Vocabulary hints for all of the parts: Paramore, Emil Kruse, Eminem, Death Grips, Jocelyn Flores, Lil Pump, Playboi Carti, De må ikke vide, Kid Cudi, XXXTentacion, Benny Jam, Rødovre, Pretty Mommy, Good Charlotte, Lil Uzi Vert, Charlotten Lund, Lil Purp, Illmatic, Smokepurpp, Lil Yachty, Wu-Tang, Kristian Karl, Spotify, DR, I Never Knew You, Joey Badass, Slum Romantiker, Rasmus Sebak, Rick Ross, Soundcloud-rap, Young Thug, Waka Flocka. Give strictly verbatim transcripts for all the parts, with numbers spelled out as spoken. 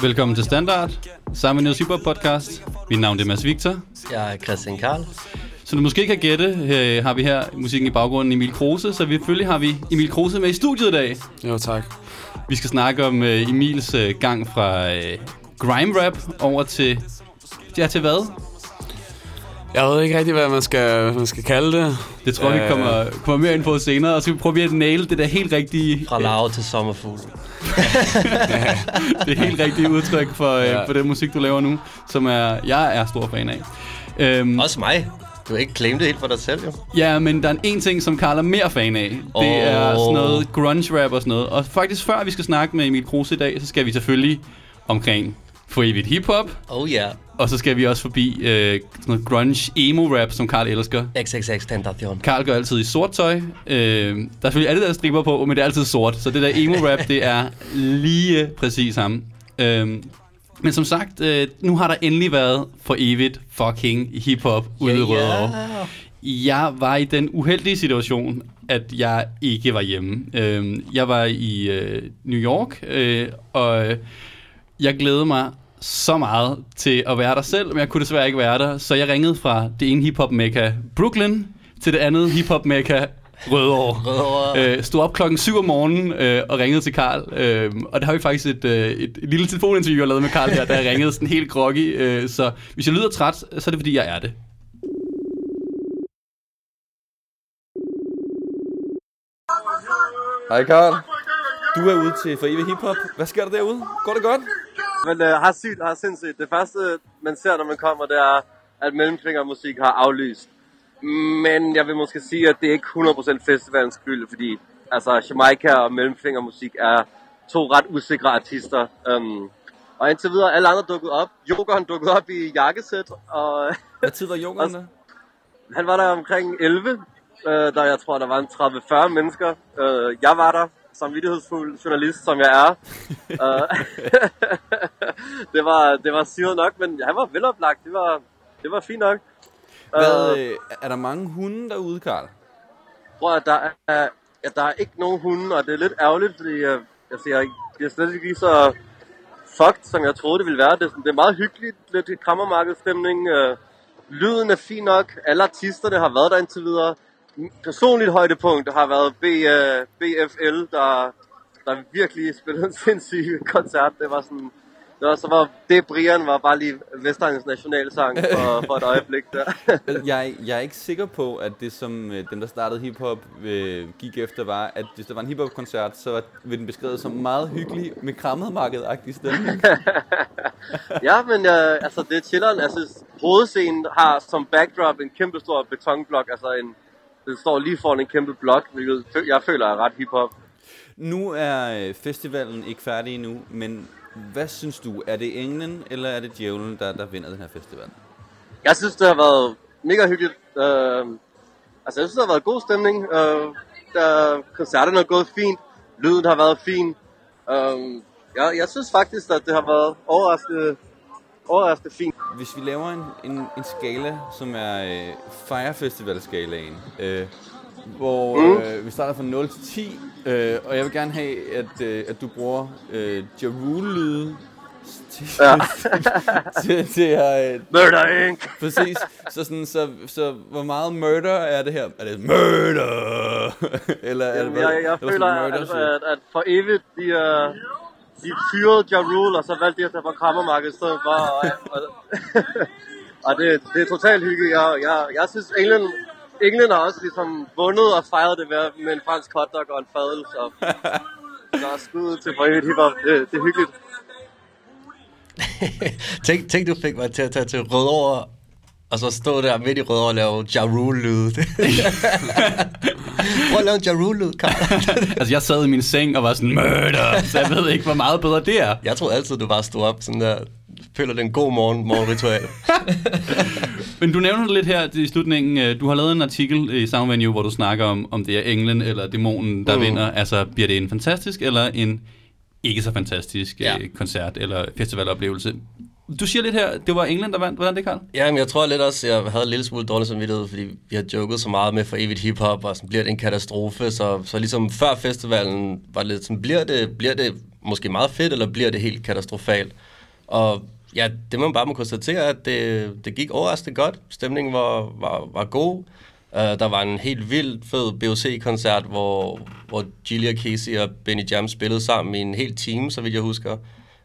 Velkommen til Standard, Soundvenue Super Podcast. Mit navn er Mads Viktor. Jeg er Kristian Karl. Som du måske kan gætte, øh, har vi her musikken i baggrunden Emil Kruse, så selvfølgelig har vi Emil Kruse med i studiet i dag. Jo, tak. Vi skal snakke om øh, Emils øh, gang fra øh, grime-rap over til... Ja, til hvad? Jeg ved ikke rigtig, hvad man skal, man skal kalde det. Det tror jeg, øh... vi kommer, kommer mere ind på senere, og så vi prøver at næle det der helt rigtige... Fra larve til sommerfugl. Det er helt rigtige udtryk for, øh, ja. for den musik, du laver nu, som er, jeg er stor fan af. Øhm, Også mig. Du har ikke claimet det helt for dig selv, jo. Ja, men der er en ting, som Karl er mere fan af. Oh. Det er sådan noget grunge-rap og sådan noget. Og faktisk før vi skal snakke med Emil Kruse i dag, så skal vi selvfølgelig omkring For Evigt Hip Hop. Oh ja. Yeah. Og så skal vi også forbi øh, sådan noget grunge-emo-rap, som Karl elsker. XXXTentacion. Karl gør altid i sort tøj. Øh, der er selvfølgelig alle der striber på, men det er altid sort. Så det der emo-rap, det er lige præcis ham. Øh, Men som sagt, øh, nu har der endelig været For Evigt fucking hiphop ude i Rødovre. Jeg var i den uheldige situation, at jeg ikke var hjemme. Øh, jeg var i øh, New York, øh, og jeg glædede mig så meget til at være der selv, men jeg kunne desværre ikke være der. Så jeg ringede fra det ene hiphop-mekka Brooklyn til det andet hiphop-mekka Rødovre. Rødovre. Øh, stod op klokken syv om morgenen øh, og ringede til Karl. Øh, og der har vi faktisk et, øh, et, et lille telefoninterview, jeg lavede med Karl her, der jeg ringede sådan helt groggy. Øh, så hvis jeg lyder træt, så er det fordi, jeg er det. Hej Karl. Du er ude til For Evigt Hip Hop. Hvad sker der derude? Går det godt? Men øh, har sygt, har sindssygt. Det første, man ser, når man kommer, det er, at mellemfingermusik har aflyst. Men jeg vil måske sige, at det er ikke hundrede procent festivalens skyld, fordi altså Jamaica og mellemfingermusik er to ret usikre artister. Um, og indtil videre, alle andre dukkede op. Jokeren dukkede op i jakkesæt. Og hvad tid var Jokeren der? Han var der omkring elleve, uh, der jeg tror, der var en tredive til fyrre mennesker. Uh, jeg var der, som vidtighedsfuld journalist, som jeg er. uh, det var, det var syret nok, men han var veloplagt. Det var, det var fint nok. Hvad, øh, er der mange hunde derude, Karl? Prøv at der er, at der er ikke nogen hunde, og det er lidt ærgerligt, fordi jeg, altså, jeg, det er slet ikke lige så fucked, som jeg troede, det ville være. Det er, sådan, det er meget hyggeligt, lidt krammermarkedsstemning. Øh, lyden er fin nok. Alle artisterne har været der indtil videre. Personligt højdepunkt har været B, øh, B F L, der, der virkelig spillede en sindssyg koncert. Det var sådan... Det var, så var det, Brian var bare lige Vestegns nationalsang for, for et øjeblik der. jeg, jeg er ikke sikker på, at det som dem, der startede hiphop, øh, gik efter, var, at hvis der var en hiphop-koncert, så ville den beskrevet som meget hyggelig med krammermarked-agtig stemning. Ja, men øh, altså, det er chilleren. Altså, hovedscenen har som backdrop en kæmpe stor betonblok. Altså, en, den står lige foran en kæmpe blok, hvilket jeg føler er ret hiphop. Nu er festivalen ikke færdig endnu, men... Hvad synes du? Er det englen, eller er det djævlen, der, der vinder den her festival? Jeg synes, det har været mega hyggeligt. Uh, altså, jeg synes, det har været god stemning. Uh, der, koncerterne er gået fint. Lyden har været fin. Uh, jeg, jeg synes faktisk, at det har været overraskende, overraskende fint. Hvis vi laver en, en, en skala, som er øh, Fire Festival-skalaen, øh, hvor mm. øh, vi starter fra nul til ti, øh, og jeg vil gerne have, at, øh, at du bruger øh, Ja Rule-lyde til, ja. til, til at... Murder Incorporated Præcis. Så, sådan, så, så hvor meget murder er det her? Er det murder? Eller er det bare... Jeg, jeg føler, at, at, at For Evigt, de, uh, de fyrede Ja Rule, og så valgte de at tage på krammermarkedet i stedet for. Og, og, og det, det er totalt hyggeligt. Jeg, jeg, jeg synes, England... England har også ligesom vundet og fejret det med, med en fransk hotdog og en fadel, så der er skud til For Evigt Hip Hop. Det, det er hyggeligt. tænk, tænk, du fik mig til at tage til Rødovre, og så stå der midt i Rødovre og lave Ja Rule-lyd. Prøv at lave en Ja Rule-lyd, Karl. Altså, jeg sad i min seng og var sådan, murder, så jeg ved ikke, hvor meget bedre det er. Jeg tror altid, du bare stod op sådan der, føler det en god morgen, morgenritual. Men du nævner det lidt her i slutningen. Du har lavet en artikel i Soundvenue, hvor du snakker om, om det er englen eller dæmonen, der mm. vinder. Altså, bliver det en fantastisk eller en ikke så fantastisk ja. koncert eller festivaloplevelse? Du siger lidt her, det var England, der vandt. Hvordan det, Karl? Jamen, jeg tror lidt også, jeg havde en lille smule dårlig samvittighed, fordi vi har joket så meget med For Evigt Hip Hop, og sådan bliver det en katastrofe. Så, så ligesom før festivalen var det lidt sådan, bliver det, bliver det måske meget fedt, eller bliver det helt katastrofalt? Og ja, det man bare må konstatere, at det, det gik overraskende godt. Stemningen var, var, var god. Uh, der var en helt vildt fed B O C-koncert, hvor, hvor Gilly og Casey og Benny Jam spillede sammen i en hel time, så vidt jeg husker.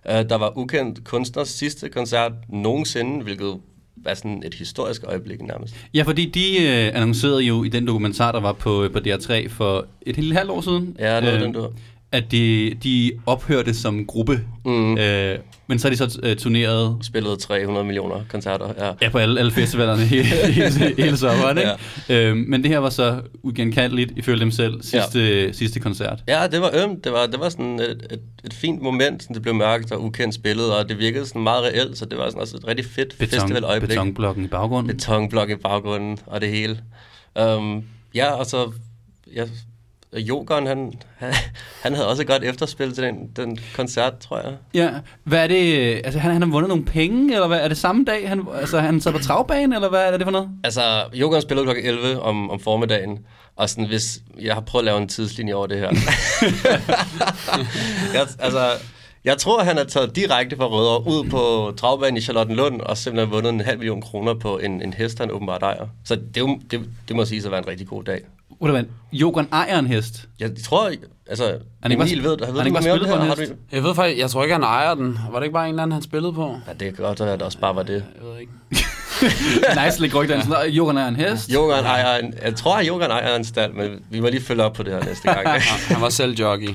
Uh, der var Ukendt Kunstners sidste koncert nogensinde, hvilket var sådan et historisk øjeblik nærmest. Ja, fordi de øh, annoncerede jo i den dokumentar, der var på, på D R tre for et helt halvt år siden. Ja, noget øh, den der. At de, de ophørte som gruppe, mm. øh, men så er de så øh, turneret... Spillede tre hundrede millioner koncerter, ja. Ja, på alle, alle festivalerne hele, hele, hele sommeren, ikke? Ja. Øh, men det her var så uigenkaldeligt, ifølge dem selv, sidste, ja. sidste koncert. Ja, det var ømt. Det var, det var sådan et, et, et fint moment, sådan, det blev mørkt og ukendt spillet, og det virkede sådan meget reelt, så det var sådan også et rigtig fedt Beton, festivaløjeblik. Betonblokken i baggrunden. Betonblokken i baggrunden, og det hele. Um, ja, og så... Ja, Jokeren, han, han, han havde også et godt efterspil til den, den koncert, tror jeg. Ja, hvad er det? Altså, han, han har vundet nogle penge, eller hvad? Er det samme dag? Han, altså, han sad på travbanen, eller hvad er det for noget? Altså, Jokeren spillede klokken elleve om, om formiddagen, og sådan, hvis... Jeg har prøvet at lave en tidslinje over det her. jeg, altså, jeg tror, han har taget direkte fra Rødovre ud på travbanen i Charlotten Lund, og simpelthen vundet en halv million kroner på en, en hest, han åbenbart ejer. Så det, det, det må sige, at være en rigtig god dag. Hvordan? Jokeren ejer en hest? Jeg tror, altså... Han Emil sp- ved, han ved han ikke mere det her. Du... Jeg ved faktisk, jeg tror ikke, han ejer den. Var det ikke bare en eller anden, han spillede på? Ja, det kan godt være, at det også bare var det. Jeg ved ikke. Nice, læg rygterne. Ja. Jokeren ejer en hest? Jokeren ejer en... Jeg tror, at Jokeren ejer en stald, men vi må lige følge op på det her næste gang. Han var selv jockey.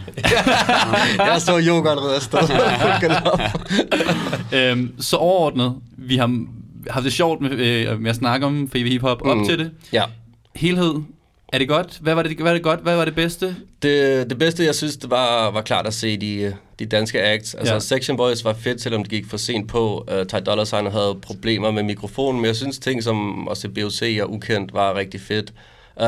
Jeg så Jokeren redder sted. øhm, så overordnet, vi har haft det sjovt med, øh, med at snakke om F I V Hip-Hop op mm. til det. Ja. Helhed. Er det godt? Hvad var det, hvad var det godt? Hvad var det bedste? Det, det bedste, jeg synes, det var, var klart at se de, de danske acts. Altså, ja. Section Boys var fedt, selvom det gik for sent på. Uh, Ty Dolla Sign havde problemer med mikrofonen, men jeg synes, ting som at se B O C og Ukendt var rigtig fedt.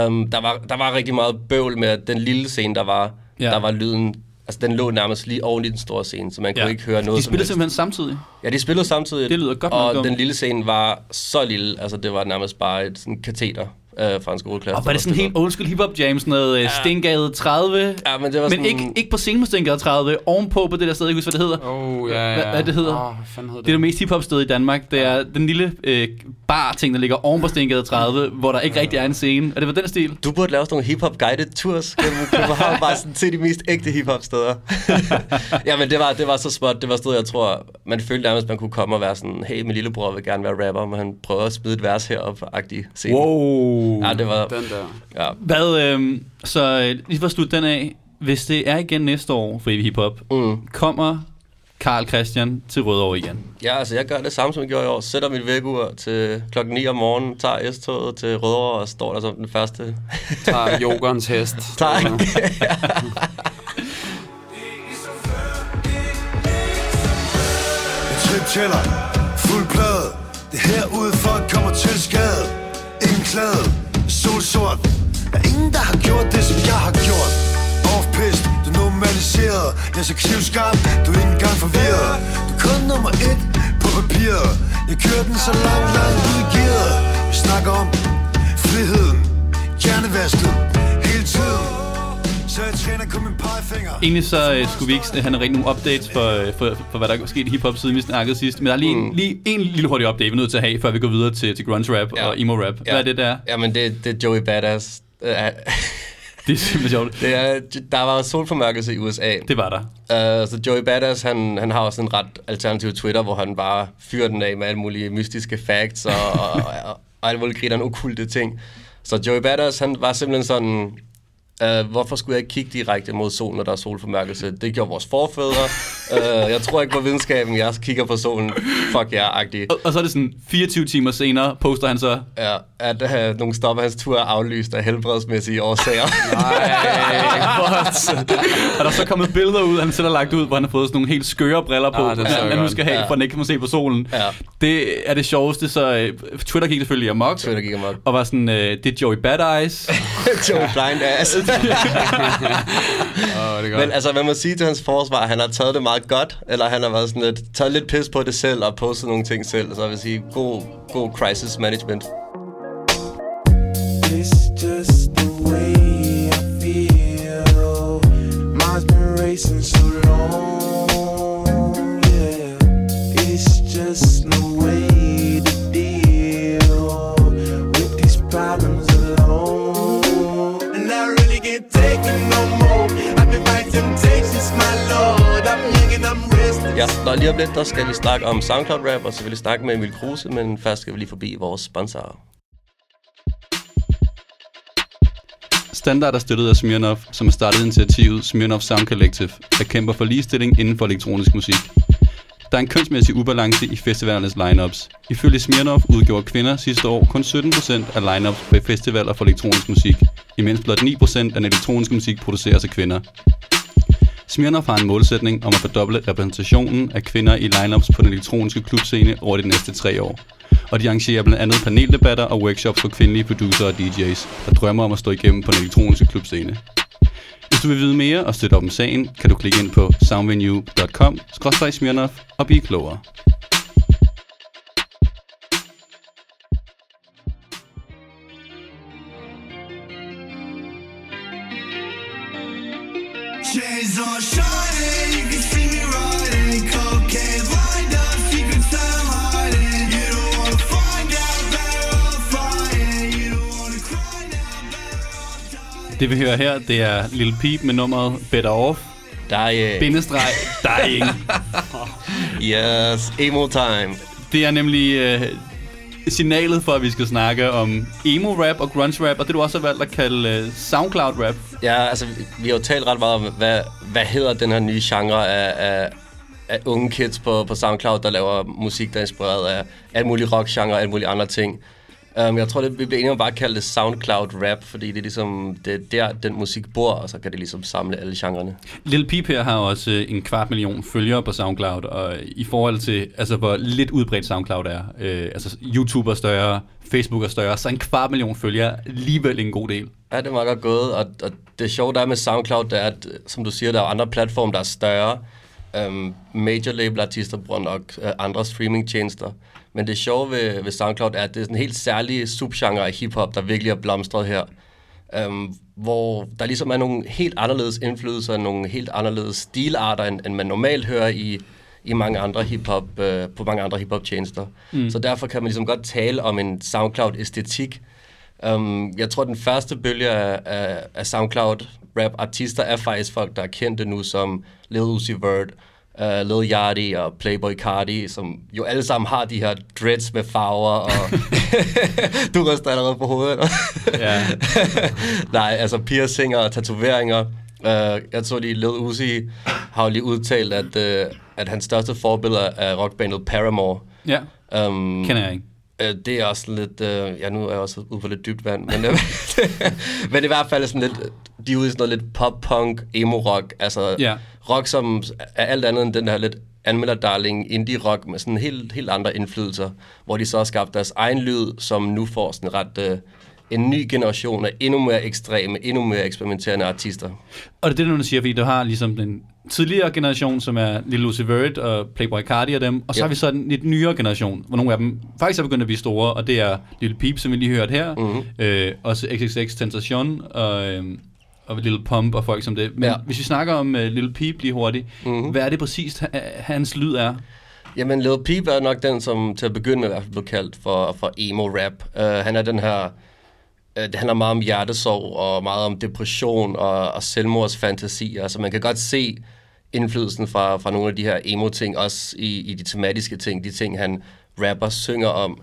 Um, der, var, der var rigtig meget bøvl med, at den lille scene, der var, ja. der var lyden... Altså, den lå nærmest lige oven i den store scene, så man ja. kunne ikke høre noget som helst. De spillede simpelthen samtidig? Ja, de spillede samtidig. Det lyder godt nok. Og dumt. Den lille scene var så lille, altså, det var nærmest bare et sådan kateter. Øh, fra en skoleklasse. Og var det sådan en helt old school hip hop jam, sådan noget ja. Stengade tredive, ja, men, det var men sådan... ikke, ikke på scenen på Stengade tredive, ovenpå på det der sted, jeg husker, hvad det hedder. Oh, ja, ja. Hvad, hvad det hedder? Oh, hvad fanden hedder det? Det er det mest hip hop sted i Danmark, det er ja. den lille øh, bar-ting, der ligger oven på Stengade tredive, hvor der ikke ja. rigtig er en scene, og det var den stil. Du burde lave sådan nogle hip hop guided tours, hvor man har bare sådan til de mest ægte hip hop steder. Ja, men det var, det var så småt, det var sted, jeg tror, man følte nærmest, man kunne komme og være sådan, hey, min lillebror vil gerne være rapper, men han prøver at smide et vers heroppe-agtig scene. Wow. Ja, det var... Den der. Ja. Hvad, øh, så lige for at slutte den af, hvis det er igen næste år for Evigt Hip Hop, mm. kommer Karl Kristian til Rødovre igen? Ja, altså jeg gør det samme, som jeg gjorde i år. Sætter mit vækkeur til klokken ni om morgenen, tager S-toget til Rødovre og står der som den første. Tager Jokerens hest. Tager Triptjeller, fuld plade. Det her ude folk kommer til skade. Indklædet, solsort. Der er ingen, der har gjort det, som jeg har gjort. Off-pist, du er normaliseret. Jeg er så knivskarp, du er ikke engang forvirret. Du er kun nummer et på papiret. Jeg kører den så langt, langt ud i gearet. Vi snakker om friheden, hjernevasket, hele tiden. Så jeg træner kun min pegefinger. Egentlig så øh, skulle vi ikke have en rigtig nogle updates for, øh, for, for, for hvad der er sket i hiphop siden vi snakkede sidst. Men der er lige, mm. en, lige en lille hurtig update, vi er nødt til at have, før vi går videre til, til grunge rap ja. og emo rap. Ja. Hvad er det der? Jamen det, det er Joey Badass. Det er simpelthen sjovt. Det er, der var solformørkelse i U S A. Det var der. Uh, så Joey Badass, han, han har også en ret alternativ Twitter, hvor han bare fyrer den af med alle mulige mystiske facts og, og, og, og, og alle mulige grinerne okulte ting. Så Joey Badass, han var simpelthen sådan... Uh, hvorfor skulle jeg ikke kigge direkte mod solen, når der er solformørkelse? Det gjorde vores forfædre. uh, jeg tror ikke på videnskaben, jeg kigger på solen. Fuck jer-agtig. Yeah, og, og så er det sådan, fireogtyve timer senere poster han så... Ja, uh, at uh, nogen stopper hans tur er aflyst af helbredsmæssige årsager. Nej, og der er så kommet billeder ud, han selv har lagt ud, hvor han har fået sådan nogle helt skøre briller på, ah, han, han nu skal have, ja. for han ikke kan se på solen. Ja. Det er det sjoveste, så... Uh, Twitter gik selvfølgelig amok. Twitter gik amok. Og var sådan, uh, det er Joey Badass. Joey Blind Ass. Oh, det er godt. Men altså, man må sige til hans forsvar, han har taget det meget godt, eller han har været sådan lidt, taget lidt pis på det selv og postet nogle ting selv. Så jeg vil sige, god, god crisis management. It's just the way I feel. Mine's been racing so long, yeah. It's just no way to deal with these problems alone. And I really can't take it no more. I've been fighting temptations, my lord. I'm young and I'm restless. Ja, når lige om lidt, der skal vi snakke om Soundcloud-rap, og selvfølgelig snakke med Emil Kruse, men først skal vi lige forbi vores sponsorer. Standard er støttet af Smirnoff, som har startet initiativet Smirnoff Sound Collective, der kæmper for ligestilling inden for elektronisk musik. Der er en kønsmæssig ubalance i festivalernes lineups. Ifølge Smirnoff udgjorde kvinder sidste år kun sytten procent af lineups på festivaler for elektronisk musik, imens blot ni procent af den elektroniske musik produceres af kvinder. Smirnoff har en målsætning om at fordoble repræsentationen af kvinder i lineups på den elektroniske klubscene over de næste tre år. Og de arrangerer blandt andet paneldebatter og workshops for kvindelige producer og D J's, der drømmer om at stå igennem på den elektroniske klubscene. Hvis du vil vide mere og støtte op om sagen, kan du klikke ind på soundvenue dot com slash smirnoff og blive klogere. Det vi hører her, det er Lil Peep med nummeret Better Off. Dying. Bindestreg. Dying. Yes, emo time. Det er nemlig uh, signalet for, at vi skal snakke om emo-rap og grunge-rap, og det du også har valgt at kalde uh, Soundcloud-rap. Ja, altså vi har jo talt ret meget om, hvad, hvad hedder den her nye genre af, af, af unge kids på, på Soundcloud, der laver musik, der er inspireret af alt muligt rock-genre og alt muligt andre ting. Um, jeg tror, det, vi bliver enige om bare at kalde det Soundcloud-rap, fordi det er ligesom det er der, den musik bor, og så kan det ligesom samle alle genrerne. Lil Peep her har også en kvart million følgere på Soundcloud, og i forhold til, altså hvor lidt udbredt Soundcloud er, øh, altså YouTube er større, Facebook er større, så en kvart million følgere alligevel en god del. Ja, det er meget godt gået, og, og det sjove der er med Soundcloud, det er, at som du siger, der er andre platforme, der er større. Um, major label artister bruger nok uh, andre streamingtjenester. Men det sjove ved, ved Soundcloud er, at det er sådan en helt særlig subgenre af hiphop, der virkelig er blomstret her. Um, hvor der ligesom er nogle helt anderledes indflydelser, nogle helt anderledes stilarter, end, end man normalt hører i, i mange andre hiphop, uh, på mange andre hiphop-tjenester. Mm. Så derfor kan man ligesom godt tale om en Soundcloud-æstetik. Um, jeg tror, den første bølge af, af, af Soundcloud-rap-artister er faktisk folk, der er kendte nu som Lil Uzi Vert, Uh, Lil Yachty og Playboi Carti, som jo alle sammen har de her dreads med farver, og du ryster allerede på hovedet. Ja. Nej, altså piercinger og tatoveringer. Uh, jeg tror lige, Lil Uzi har jo lige udtalt, at, uh, at hans største forbillede er rockbandet Paramore. Ja, um, kender jeg ikke. Det er også lidt... Øh, ja, nu er jeg også ude på lidt dybt vand, men, men i hvert fald sådan lidt... De er ude i sådan noget lidt pop-punk, emo-rock. Altså yeah. Rock, som er alt andet end den her lidt anmelderdarling indie-rock med sådan helt, helt andre indflydelser, hvor de så har skabt deres egen lyd, som nu får sådan ret... Øh, en ny generation af endnu mere ekstreme, endnu mere eksperimenterende artister. Og det er det, du siger, fordi du har ligesom den tidligere generation, som er Lil Uzi Vert og Playboi Carti og dem, og så yep. har vi så den lidt nyere generation, hvor nogle af dem faktisk er begyndt at blive store, og det er Lil Peep, som vi lige hørte her, mm-hmm. øh, også XXXTentacion og, øh, og Lil Pump og folk som det. Men ja. Hvis vi snakker om øh, Lil Peep lige hurtigt, mm-hmm. hvad er det præcist, hans lyd er? Jamen, Lil Peep er nok den, som til at begynde med i hvert fald blev kaldt for, for emo-rap. Uh, han er den her... Det handler meget om hjertesorg og meget om depression og, og selvmordsfantasier. Altså man kan godt se indflydelsen fra, fra nogle af de her emo-ting, også i, i de tematiske ting, de ting, han rapper, synger om.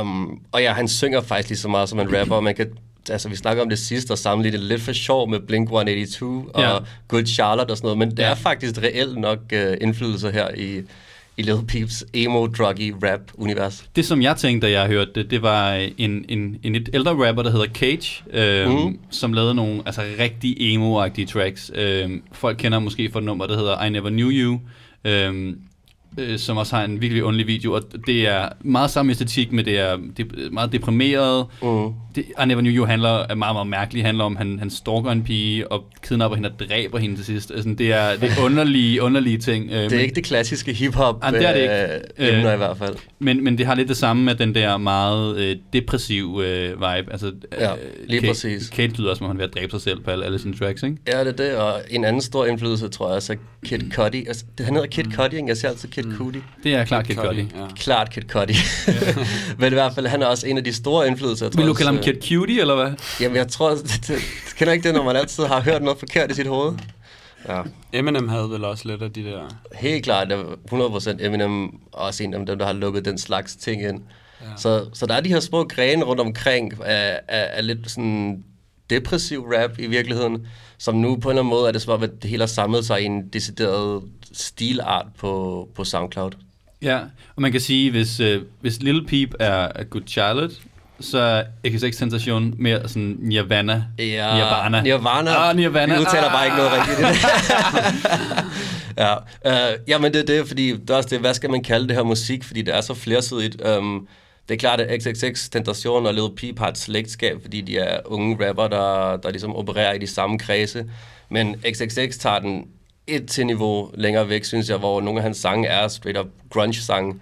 Um, og ja, han synger faktisk lige så meget, som han rapper. Man kan, altså, vi snakker om det sidste og sammenlignede det lidt for sjov med Blink et otte to og ja. Good Charlotte og sådan noget, men det er faktisk reelt nok uh, indflydelser her i... i Lil Peeps emo-druggy-rap-univers. Det, som jeg tænkte, da jeg hørte det, det var en, en, en lidt ældre rapper, der hedder Cage, øhm, mm. som lavede nogle altså, rigtig emo-agtige tracks. Øhm, folk kender måske for et nummer, der hedder I Never Knew You, øhm, øh, som også har en virkelig ondelig video, og det er meget samme æstetik, men det er, det er meget deprimeret. Uh. Det, I Never Knew You handler, er meget, meget mærkeligt. Det handler om, han, han stalker en pige og kidnapper hende og dræber hende til sidst. Altså, det er, det er underlige, underlige ting. Øh, det er men, ikke det klassiske hip-hop øh, det er det ikke. Øh, emner i hvert fald. Men, men det har lidt det samme med den der meget øh, depressive øh, vibe. Altså, ja, lige Kate, præcis. Kate lyder også, at han er ved at dræbe sig selv på alle, alle sine tracks, ikke? Ja, det er det, og en anden stor indflydelse, tror jeg, så Kid Cudi. Altså, han hedder Kid Cudi, ikke? Jeg siger altid Kid Cudi. Det er klart Kid Cudi. Klart Kid Cudi. Ja. Men i hvert fald, han er også en af de store indflydelser, tror jeg. Vil du kalde ham Kid Cudi, eller hvad? Jamen, jeg tror, kender ikke det, når man altid har hørt noget forkert i sit hoved? Ja. Eminem havde vel også lidt af de der... Helt klart, hundrede procent Eminem, også en af dem, der har lukket den slags ting ind. Ja. Så, så der er de her små grene rundt omkring af, af, af lidt sådan depressiv rap i virkeligheden, som nu på en eller anden måde er det som om, at det hele har samlet sig i en decideret stilart på, på SoundCloud. Ja, og man kan sige, hvis, øh, hvis Lil Peep er Good Charlotte, så er XXXTentacion mere sådan Nirvana. Ja, Nirvana. Nirvana. Ah, Nirvana. Vi udtaler ah. bare ikke noget rigtigt i det. Ja, øh, jamen det er det, fordi det er også det, hvad skal man kalde det her musik, fordi det er så flersidigt. Um, Det er klart, at XXXTentacion og Lil Peep har et slægtskab, fordi de er unge rapper, der, der ligesom opererer i de samme kredse. Men X X X tager den et til niveau længere væk, synes jeg, hvor nogle af hans sange er straight up grunge-sange.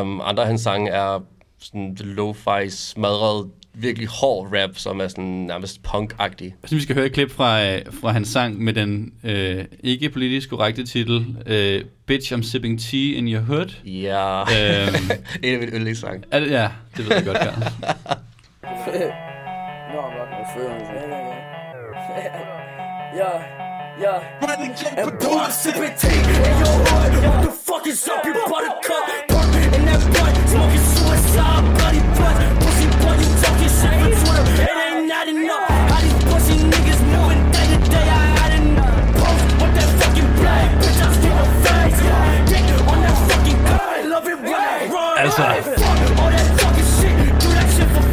Um, andre af hans sange er sådan lo-fi, smadret, virkelig hård rap, som er sådan nærmest punk-agtig. Jeg synes, vi skal høre et klip fra, fra hans sang med den øh, ikke politisk korrekte titel øh, Bitch, I'm sipping tea in your hood. Ja, øhm, en af mit yndlingssang. Er det, ja, det ved jeg godt, Karl. Yeah, and boy, I'm sipping tea in your hood. What the fuck is up, you buttercup? Pump in that butt, smoking suicide, bloody butt. Pussy boy, you talking shit for Twitter. It ain't not enough. How these pussy niggas moving day to day, I had enough. Post with that fucking blade, bitch, I'm still face. Dick on that fucking car, I love it when I run. Altså,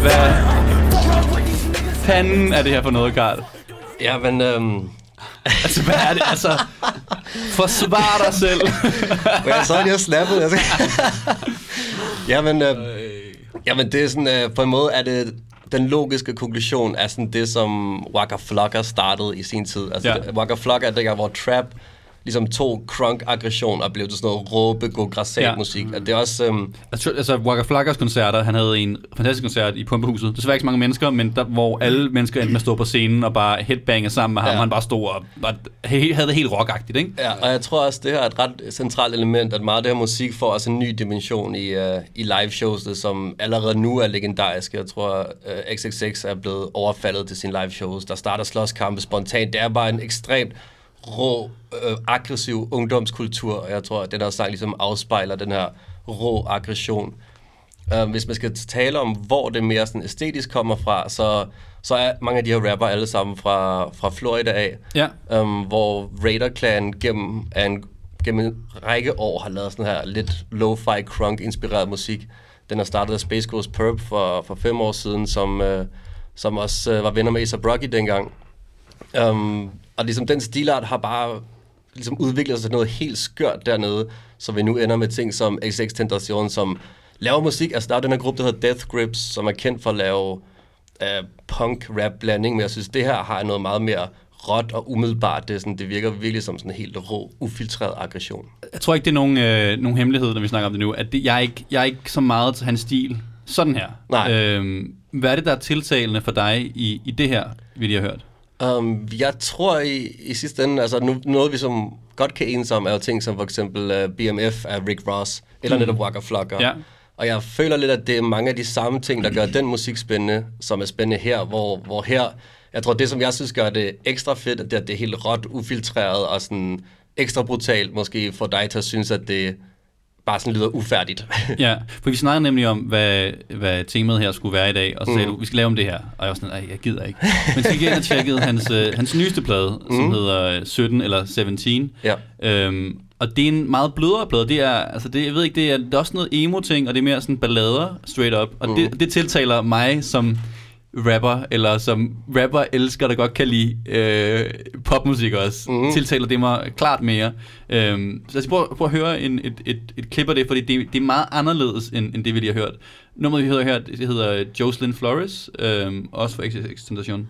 hvad fanden er det her for noget, Karl? Ja, men øhm... altså, hvad er det? Altså, forsvar dig selv. Ja, så er det jo snappet. Altså. Jamen, øh, jamen, det er sådan, øh, på en måde er det den logiske konklusion af sådan det, som Waka Flocka startede i sin tid. Altså, ja. Waka Flocka er det der, hvor trap ligesom tog crunk-aggression og blev til sådan noget råbe, gå grassat musik. Ja. Det er også... Øhm... Altså, Waka Flockas koncerter, han havde en fantastisk koncert i Pumpehuset. Desværre ikke så mange mennesker, men der, hvor alle mennesker endte med at stå på scenen og bare headbanger sammen med ham, ja. Han bare stod og bare havde det helt rockagtigt, ikke? Ja, og jeg tror også, det her er et ret centralt element, at meget af det her musik får også en ny dimension i, uh, i liveshows, som allerede nu er legendariske. Jeg tror, uh, X X X er blevet overfaldet til sine liveshows. Der starter slåskampe spontant. Det er bare en ekstremt rå, øh, aggressiv ungdomskultur, og jeg tror, at den her sang ligesom afspejler den her rå aggression. Uh, hvis man skal tale om, hvor det mere sådan æstetisk kommer fra, så, så er mange af de her rapper alle sammen fra, fra Florida af, ja. um, hvor Raider-klanen gennem en, gennem en række år har lavet sådan her lidt lo-fi, crunk-inspireret musik. Den har startet af Space Ghost Purp for, for fem år siden, som, uh, som også uh, var venner med A$AP Rocky dengang. Um, Og ligesom den stilart har bare ligesom udviklet sig til noget helt skørt dernede, så vi nu ender med ting som XXXTentacion, som laver musik. Altså der er den her gruppe, der hedder Death Grips, som er kendt for at lave øh, punk-rap-blanding, men jeg synes, det her har noget meget mere råt og umiddelbart. Det, sådan, det virker virkelig som sådan en helt rå, ufiltreret aggression. Jeg tror ikke, det er nogen, øh, nogen hemmelighed, når vi snakker om det nu, at det, jeg, er ikke, jeg er ikke så meget til hans stil sådan her. Nej. Øhm, hvad er det, der er tiltalende for dig i, i det her, vi lige har hørt? Um, jeg tror i, i sidste ende, altså nu, noget vi som godt kan enes om, er jo ting som for eksempel uh, B M F af Rick Ross, eller mm. netop Waka Flocka. Yeah. Og jeg føler lidt, at det er mange af de samme ting, der gør den musik spændende, som er spændende her, hvor, hvor her, jeg tror det som jeg synes gør det ekstra fedt, det er, at det er helt råt, ufiltreret og sådan ekstra brutalt måske for dig til at synes, at det bare sådan lyder ufærdigt. Ja, for vi snakkede nemlig om, hvad, hvad temaet her skulle være i dag, og så sagde mm. du, vi skal lave om det her. Og jeg var sådan, jeg gider ikke. Men så gik jeg ind og tjekkede hans, øh, hans nyeste plade, mm. som hedder sytten eller sytten. Ja. Øhm, og det er en meget blødere plade. Det er, altså det, jeg ved ikke, det er, det er også noget emo-ting, og det er mere sådan ballader, straight up. Og mm. det, det tiltaler mig som rapper, eller som rapper elsker, der godt kan lide øh, popmusik også, mm-hmm. tiltaler det mig klart mere. Øhm, så altså, prøv, prøv at høre en, et, et, et klip af det, fordi det, det er meget anderledes, end, end det, vi lige har hørt. Nummeret, vi har hørt, det hedder Jocelyn Flores, øhm, også for XXXTentacion.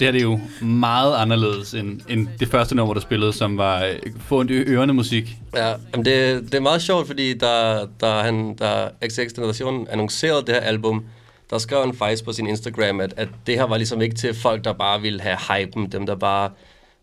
Det her det er jo meget anderledes end, end det første nummer, der spillede, som var få en ørende musik. Ja, men det, det er meget sjovt, fordi da, da, han, da XXXTentacion annoncerede det her album, der skrev han faktisk på sin Instagram, at, at det her var ligesom ikke til folk, der bare ville have hypen, dem der bare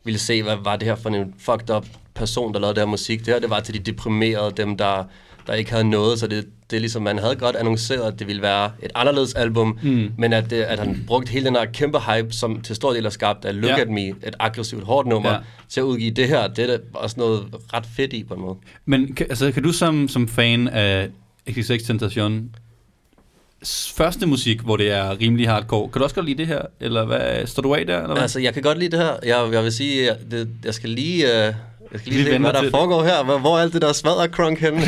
ville se, hvad var det her for en fucked up person, der lavede det her musik. Det her det var til de deprimerede, dem der, der ikke havde noget, så det det er ligesom, man havde godt annonceret, at det ville være et anderledes album, mm. men at, det, at han brugte hele den her kæmpe hype, som til stor del er skabt af Look yeah. At Me, et aggressivt hårdt nummer, yeah. til at udgive det her. Det er også noget ret fedt i, på en måde. Men kan, altså, kan du som, som fan af XXXTentacion første musik, hvor det er rimelig hardcore, kan du også godt lide det her? Eller hvad, står du af der? Eller hvad? Altså, jeg kan godt lide det her. Jeg, jeg vil sige, det, jeg skal lige... Øh, Jeg skal lige se, hvad der foregår her. Hvor, hvor alt det der smadder-crunk henne?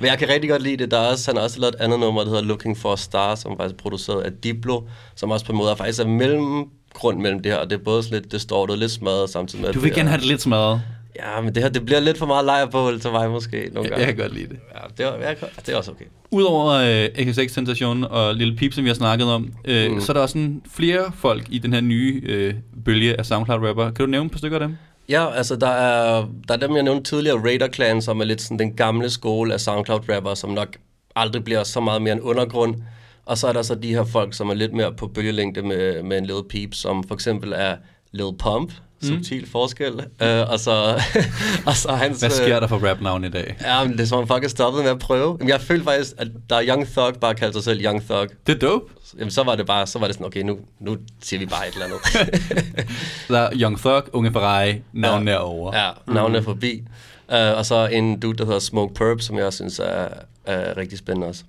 Men jeg kan rigtig godt lide det. Der er også, han har også lavet et andet nummer, der hedder Looking for a Star, som faktisk er produceret af Diplo, som også på en måde er faktisk er mellemgrund mellem det her. Og det er både sådan lidt distortet, lidt smadret samtidig med... Du vil gerne have det lidt smadret. Ja, men det her, det bliver lidt for meget lejrbål til mig måske nogle gange. Jeg kan godt lide det. Ja, det er, jeg, det er også okay. Udover øh, XXXTentacion og Lil Peep, som vi har snakket om, øh, mm. så er der også sådan flere folk i den her nye øh, bølge af SoundCloud-rapper. Kan du nævne et par stykker af dem? Ja, altså der er, der er dem, jeg nævnte tidligere, Raider Clan, som er lidt sådan den gamle skole af SoundCloud-rapper, som nok aldrig bliver så meget mere en undergrund. Og så er der så de her folk, som er lidt mere på bølgelængde med, med en Lil Peep, som for eksempel er Lil Pump, subtil mm. forskel, uh, og, så, og så hans... Hvad sker der for rapnavn i dag? Ja, men det er som om folk er stoppet med at prøve. Jamen, jeg følte faktisk, at der Young Thug bare kaldte sig selv Young Thug. Det er dope. Jamen, så var det bare, så var det sådan, okay, nu, nu siger vi bare et eller andet. Så Young Thug, Unge Ferrari, navnene ja, er over. Ja, navnene er forbi. Uh, og så en dude, der hedder Smokepurpp, som jeg synes er, er rigtig spændende også.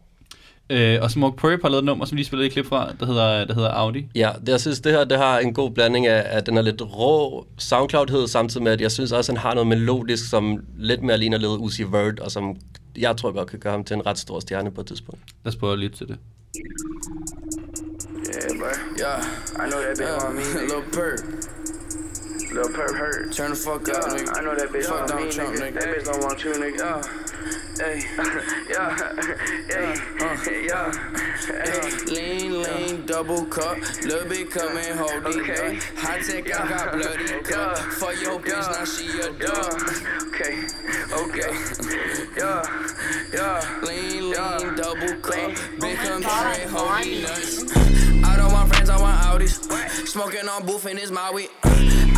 Øh, og Smokepurpp har lavet et nummer, som vi lige spillede et klip fra, der hedder, der hedder Audi. Ja, det, jeg synes, det her det har en god blanding af, at den er lidt rå SoundCloud-hed, samtidig med, at jeg synes også, han har noget melodisk, som lidt mere ligner Lil Uzi Vert, og som jeg tror godt kan gøre ham til en ret stor stjerne på et tidspunkt. Lad os prøve at lytte til det. Yeah, bro. Yeah, I know that bitch on me. Lil Purp. Lil Purp hurt. Turn the fuck up, nigga. I know that bitch on me, nigga. That bitch don't want you, nigga. Hey, yeah, hey, yeah, hey. Lean, lean, double cup, little bit coming, hold it up. High tech, I got bloody cup. For your bitch, now she a dog. Okay, okay, yeah, yeah. Lean, lean, double cup, big country, hold it up. I don't want friends, I want Audis. Smoking on booth and it's my weed.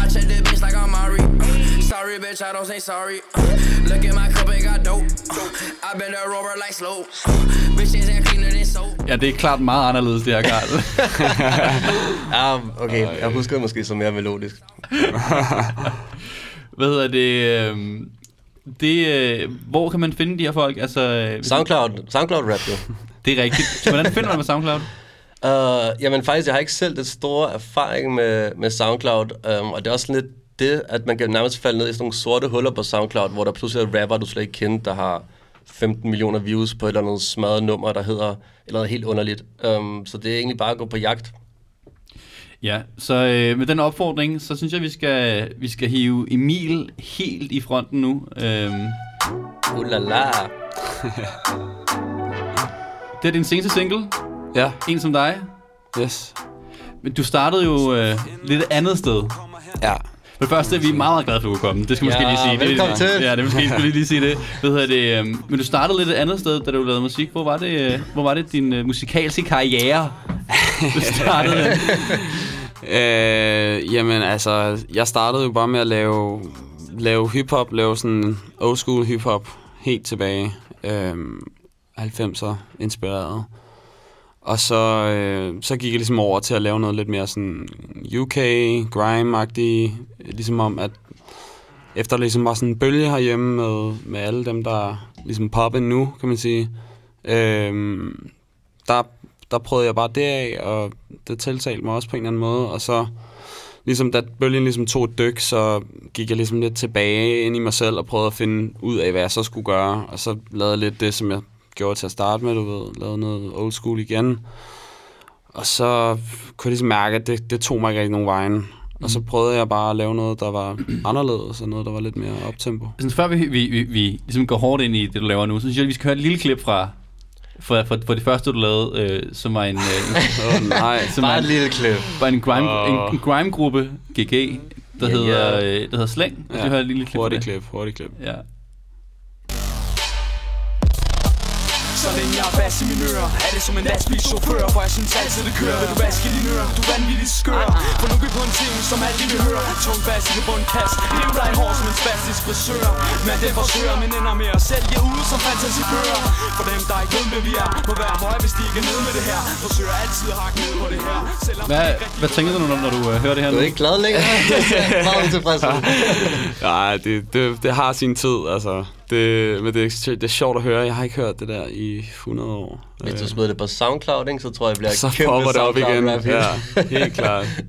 I check that bitch like I'm Mari. Sorry, bitch, I don't say sorry. Look at my cup, it got dope. I better rover like slow. Bitches ain't cleaner than soap. Ja, det er klart meget anderledes, det her, Karl. ah, okay, jeg husker måske som mere melodisk. Hvad hedder det... Um Det, øh, hvor kan man finde de her folk? Altså, Soundcloud. Soundcloud-rap, jo. Det er rigtigt. Hvordan finder man med Soundcloud? Uh, jamen faktisk, jeg har ikke selv det store erfaring med, med Soundcloud, um, og det er også lidt det, at man kan nærmest falde ned i sådan nogle sorte huller på Soundcloud, hvor der pludselig er rapper, du slet ikke kendte, der har femten millioner views på et eller andet smadret nummer, der hedder eller helt underligt. Um, så det er egentlig bare at gå på jagt. Ja, så øh, med den opfordring, så synes jeg, vi skal, vi skal hive Emil helt i fronten nu. Øhm. Uh la la. Det er din seneste single. Ja. En som dig. Yes. Men du startede jo øh, lidt andet sted. Ja. For det første, vi er meget glade for at komme. Det skal måske ja, lige sige. Det, velkommen det, til. Ja, det måske skulle lige sige det. Hvad hedder det? Øh, men du startede lidt et andet sted, da du lavede musik. Hvor var det, øh, hvor var det din øh, musikalske karriere? Du startede Øh, jamen altså, jeg startede jo bare med at lave, lave hiphop, lave sådan old school hiphop helt tilbage. Øh, halvfemser inspireret. Og så, øh, så gik jeg ligesom over til at lave noget lidt mere sådan U K, grime-agtigt, ligesom om at efter ligesom var sådan en bølge herhjemme med, med alle dem, der ligesom popper nu, kan man sige, øh, der, der prøvede jeg bare deraf, og det tiltalte mig også på en eller anden måde, og så ligesom da bølgen ligesom tog et dyk, så gik jeg ligesom lidt tilbage ind i mig selv og prøvede at finde ud af, hvad jeg så skulle gøre, og så lavede jeg lidt det, som jeg gjorde til at starte med, du ved, lavede noget old school igen. Og så kunne jeg ligesom mærke, at det, det tog mig ikke rigtig nogen vejen. Og så prøvede jeg bare at lave noget, der var anderledes, og noget, der var lidt mere optempo. Sådan, før vi, vi, vi, vi ligesom går hårdt ind i det, du laver nu, så synes jeg, vi skal høre et lille klip fra, fra, fra, fra det første, du lavede, øh, som var en... Øh, oh, nej, som bare var en, et lille klip. Var en, grime, oh. en, en grime-gruppe, G G, der, yeah, hedder, yeah. Øh, der hedder Slang. Og så ja. hører et lille klip. Hurtigt klip, hurtigt klip. Ja. Så længe jeg har bass i mine ører, er det som en lastbilchauffør, hvor jeg synes altid det kører. Vil du vaske dine ører, du er vanvittigt skør, for nu kan på en ting, som alt de vil høre. Tung bass i det bundkast, lev dig hår som en spastisk frisør. Men den forsøger, men ender med at sælge ude som fantasifører. For dem, der ikke ved, hvad vi er, må være høje, hvis de ikke er nede med det her. Forsøger altid at hakke ned på det her. Hvad, hvad tænker du nu, når du uh, hører det her? Du er ikke glad længere? Meget utilfreds. Nej, det, det, det har sin tid, altså. Det, men det er, det er sjovt at høre. Jeg har ikke hørt det der i hundrede år. Hvis du smider det på Soundcloud, ikke, så tror jeg, jeg bliver så kæmpe Soundcloud-rap. Ja, helt klart.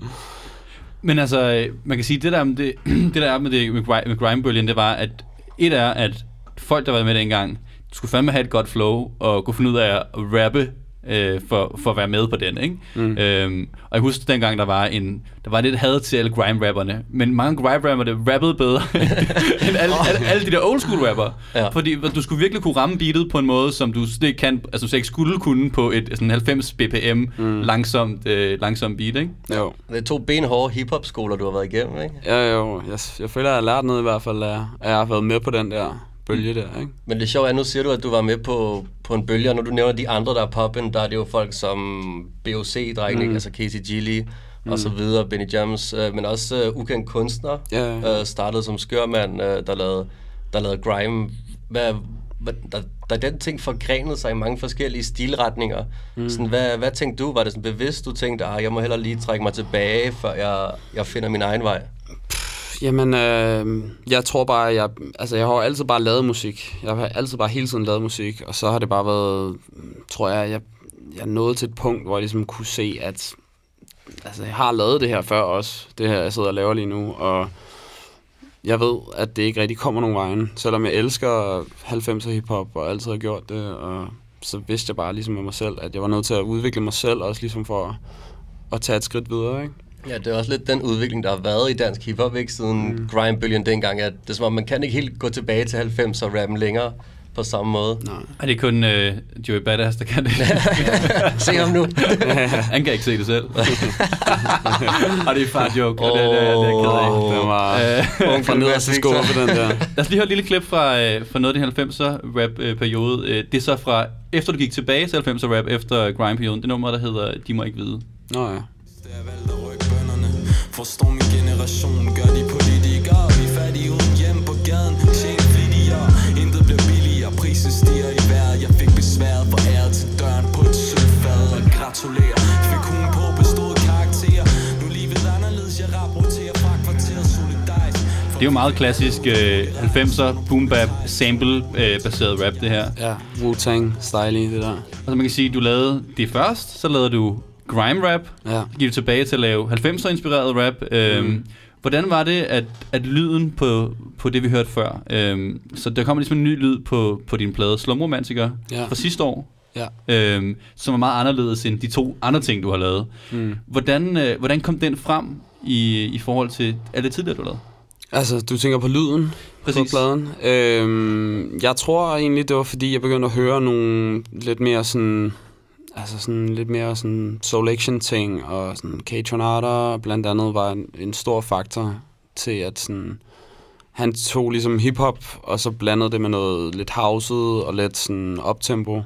Men altså, man kan sige, det der, det, det der er med, det, med grime-bølgen, det var, at et er, at folk, der var med dengang, skulle fandme have et godt flow og kunne finde ud af at rappe øh, for, for at være med på den, ikke? Mm. Øhm, og jeg husker dengang, der var en... Der var lidt had til alle grime-rapperne, men mange grime-rapperne rappede bedre end alle, alle, alle de der oldschool-rapper. Ja. Fordi du skulle virkelig kunne ramme beatet på en måde, som du slet ikke, kan, altså, slet ikke skulle kunne på et sådan halvfems B P M mm. langsomt, øh, langsomt beat, ikke? Jo. Det er to benhårde hiphop-skoler, du har været igennem, ikke? Ja, jo. Jeg, jeg føler, at jeg har lært noget i hvert fald, at jeg har været med på den der bølge der, ikke? Men det sjove er, at nu siger du, at du var med på, på en bølge, og når du nævner de andre, der er poppen, der er det jo folk som B O C-drengene, mm. altså Casey Gilly, Mm. og så videre, Benny James, øh, men også øh, Ukendt Kunstner, yeah, yeah. Øh, startede som skørmand, øh, der, lavede, der lavede grime. Hvad, hvad, der, der den ting forgrenede sig i mange forskellige stilretninger. Mm. Sådan, hvad, hvad tænkte du? Var det sådan bevidst, du tænkte, at jeg må hellere lige trække mig tilbage, før jeg, jeg finder min egen vej? Pff, jamen, øh, jeg tror bare, jeg, altså, jeg har altid bare lavet musik. Jeg har altid bare hele tiden lavet musik, og så har det bare været, tror jeg, jeg, jeg nåede til et punkt, hvor jeg ligesom kunne se, at altså, jeg har lavet det her før også, det her, jeg sidder og laver lige nu, og jeg ved, at det ikke rigtig kommer nogen vejen. Selvom jeg elsker halvfemser hiphop og altid har gjort det, og så vidste jeg bare ligesom med mig selv, at jeg var nødt til at udvikle mig selv, også ligesom for at, at tage et skridt videre, ikke? Ja, det er også lidt den udvikling, der har været i dansk hiphop, ikke? Siden mm. grime-bølgen dengang, at det er som om, man kan ikke helt gå tilbage til halvfemser rappen længere på samme måde. Nej. Er det kun øh, Joey Badass, der kan det? Se ham nu. Han kan ikke se det selv. Og det er fart joke. Oh, det, det, det, det er ked af. Hun får ned og skål på den der. Lad os lige høre et lille klip fra, øh, fra noget af den halvfemser rap-periode. Øh, det er så fra, efter du gik tilbage til halvfemser rap efter grime-perioden, det nummer, der hedder De må ikke vide. Nå ja. Forstår min generation, gør de politikere, vi er fattige uden hjem på gaden, tjent flittigere, intet bliver billigere, prisen stiger i vejret, jeg fik besværet for æret til døren på et sølvfad, og gratulerer, fik hun på bestået karakterer, nu livet anderledes, jeg rapporterer fra kvarteret solidarisk. Det er jo meget klassisk øh, halvfemser, boom bap, sample øh, baseret rap, det her. Ja, Wu-Tang, styling, det der. Og så man kan sige, du lavede det først, så lavede du grime rap, ja. Gik tilbage til at lave halvfemser inspireret rap. Øhm, mm. Hvordan var det, at, at lyden på, på det, vi hørte før? Øhm, så der kommer ligesom en ny lyd på, på din plade, Slumromantiker, ja. Fra sidste år, ja. øhm, som er meget anderledes end de to andre ting, du har lavet. Mm. Hvordan, øh, hvordan kom den frem i, i forhold til alt det tidligere, du lavede? Altså, du tænker på lyden. Præcis. På pladen. Øhm, jeg tror egentlig, det var fordi, jeg begyndte at høre nogle lidt mere sådan... Altså sådan lidt mere sådan soul action ting, og sådan Cage blandt andet var en, en stor faktor til, at sådan, han tog ligesom hiphop, og så blandede det med noget lidt houset og lidt sådan optempo,